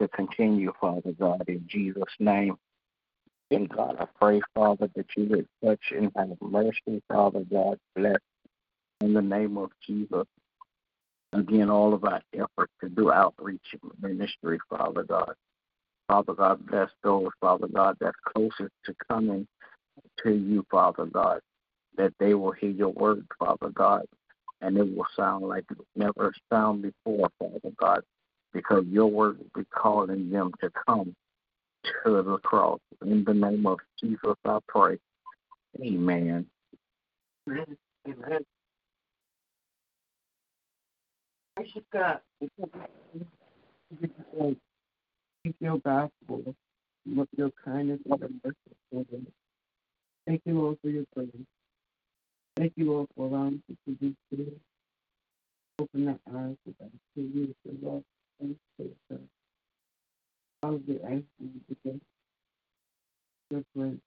to continue, Father God, in Jesus' name. And God, I pray, Father, that you would touch and have mercy, Father God, bless in the name of Jesus. Again, all of our efforts to do outreach ministry, Father God. Father God, bless those, Father God, that's closest to coming to you, Father God, that they will hear your word, Father God, and it will sound like it never sound before, Father God, because your word will be calling them to come to the cross. In the name of Jesus, I pray. Amen. Amen. Worship God. Thank you, God, for your kindness and your mercy. Thank you, Lord, for your grace. Thank you, Lord, for allowing us to be free. Open our eyes to God, to you, to Lord, and to God. Father, we ask you today your grace.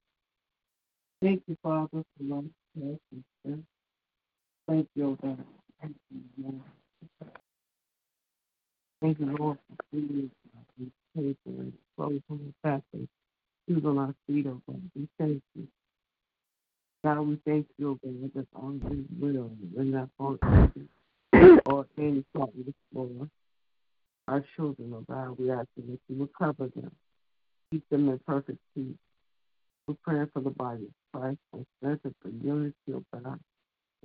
Thank you, Father, for long past and strength. Thank you, God. Thank you, Lord. Thank you, Lord, for being with us. We pray for you. From the fasting. Shoes on our feet, oh God. We thank you. God, we thank you, oh God, that's on His will and not on anything or any fault for our children, oh God. We ask you that you will cover them, keep them in perfect peace. We're praying for the body of Christ, for strength and for unity, oh God,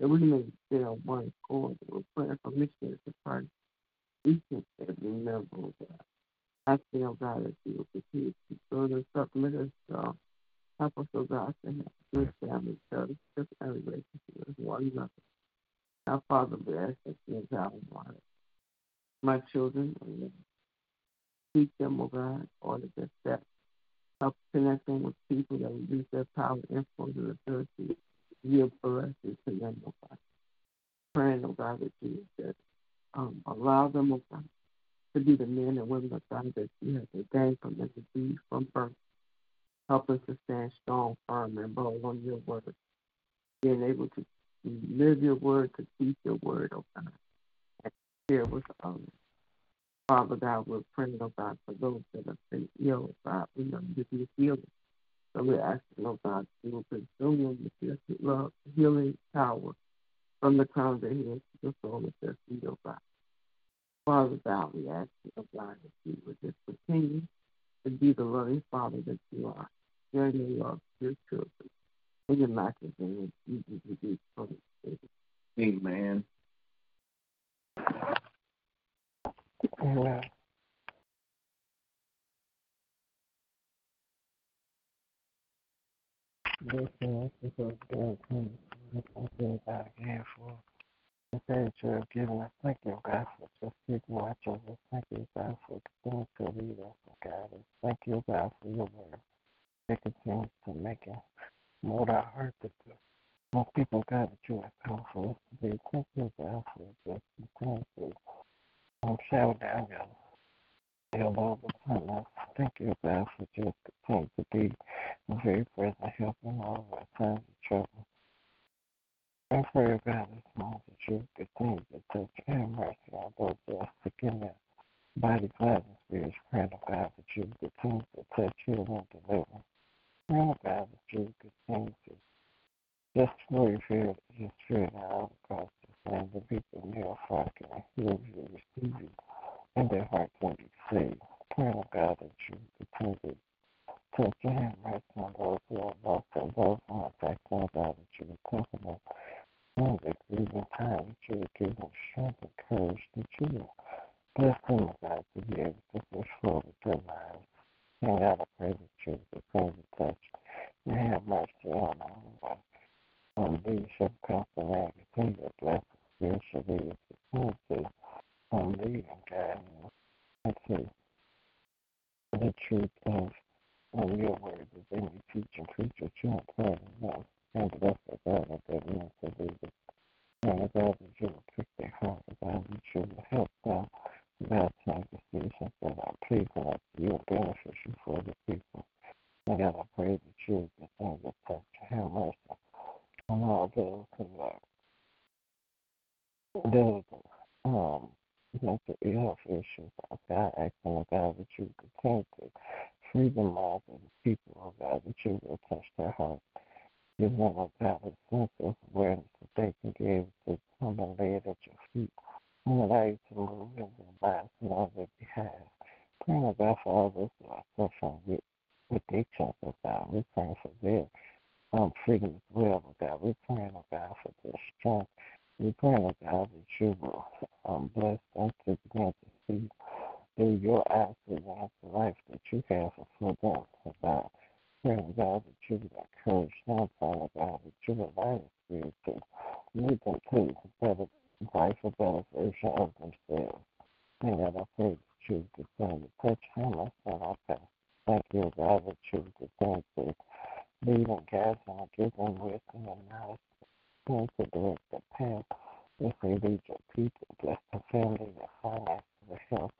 that we may stay on one accord. We're praying for missionaries of Christ. Each and every member, oh God. I say, oh God, that you will continue to build us up, let us go. Help us, oh God, to have good family, service, and relationship with one another. Our Father, bless us in our water. My children, amen. Teach them, oh God, order their steps. Help connect them with people that will use their power, influence, and authority to give blessings to them, oh God. Praying, oh God, that you will allow them, oh God, to be the men and women of God that you have ordained from them to be from birth. Help us to stand strong, firm, and bold on your word. Being able to live your word, to teach your word, oh God, and share with others. Father God, we're praying, oh God, for those that have been ill, oh God. We know you do healing. So we're asking, oh God, you will consume them with your love, healing power from the crown of their head to the soul of their feet, oh God. Father God, we ask you, oh God, that you would just continue to be the loving Father that you are, sharing the love of your children. In your matches and in Jesus' name. Amen. Amen. Listen, this is a good thing. I gave for the things you have given us. Thank you, God, for just keep watching us. Thank you, God, for continuing to lead us, God. And thank you, God, for your word. It continues to make us mold our heart to do. Most people, God, that you have come for us today. Thank you, God, for just continuing to Sheldon Daniel. Thank you, God, for just continuing to be a very present help in all of our times of trouble. I pray, oh God, this morning that you continue to touch and mercy on those of us to give us body, blood, and spirit. Praying, oh God, that you continue to touch, heal, and deliver. Praying, oh God, that you continue to just glorify your spirit out across the land. The people near or far can hear you, receive you, and their heart can be saved. Praying, oh God, that you continue to touch and mercy on those who are lost and those who are attacked. Oh God, that you continue that you will time, that you will give them strength and courage, that you will bless them, God, to be able to push forward with their lives. And God, I pray that you will touch and have mercy on all of us. Leadership comes to life, continue to bless the spiritual leaders, continue to lead and guide us. I say the truth of your word, that they may teach and preach what you are praying about. And bless the God that they need to do this. And the God that you will pick their heart, the God that you will help them, the God to make decisions that are pleasing us, you will benefit you for the people. And God, I pray that you will get them to touch and have mercy on all those who are dealing with mental health issues. God, I ask them, God, that attitude to character, free the minds of the people of the attitude will touch their heart. Give them a valid sense of awareness that they can be able to come and lay it at your feet and allow you to move in their lives and on their behalf. Praying about for others who are suffering with each other, God. We're praying for their freedom as well, God. We're praying, oh God, for their strength. We're praying, oh God, that you will bless them to begin to see through your eyes the life that you have for them, oh God. Praying, God, that you would encourage them, Father God, that you would allow your spirit to lead them to a better life, a better version of themselves. And God, I pray that you would continue to touch on us, and I pray. Thank you, God, that you would continue to lead and guide them and give them wisdom and knowledge to direct the path as they lead your people. Bless their family, their finances, their health.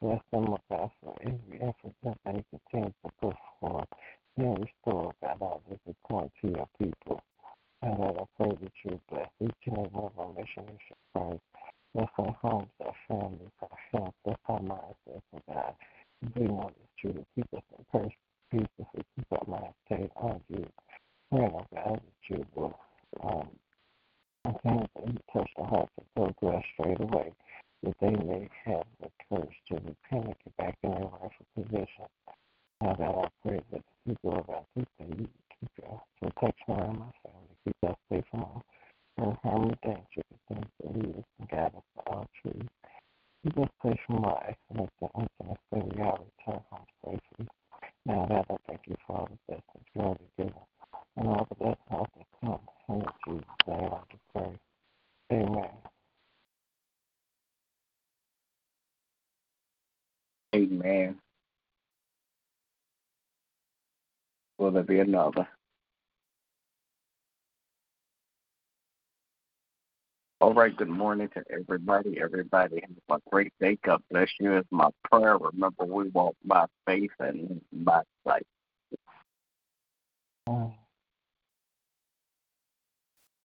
Bless them, O God, for every effort that they continue to put forward. And restore, God, all this according to your people. And Lord, I pray that you bless each and every one of our missionaries for Christ. Bless our homes, our families, our health, bless our mindsets, O God. We want you to keep us in person, peace, if we keep our minds stayed on you. Pray, O God, that you will touch the hearts of those who are straight away, that they may have the courage to repent and get back in their rightful position. Father, I pray that the people of our people, you keep your protection around my family, keep us safe from all harm and danger, and lead us and guide us to all truth. Keep us safe from all accidents and incidents, so we all return home safely. Now, God, I thank you for all the best that you already given, and all the best that come. In Jesus' name, I do pray. Amen. Amen. Will there be another? All right, good morning to everybody. Everybody have a great day. God bless you. It's my prayer. Remember, we walk by faith and by sight.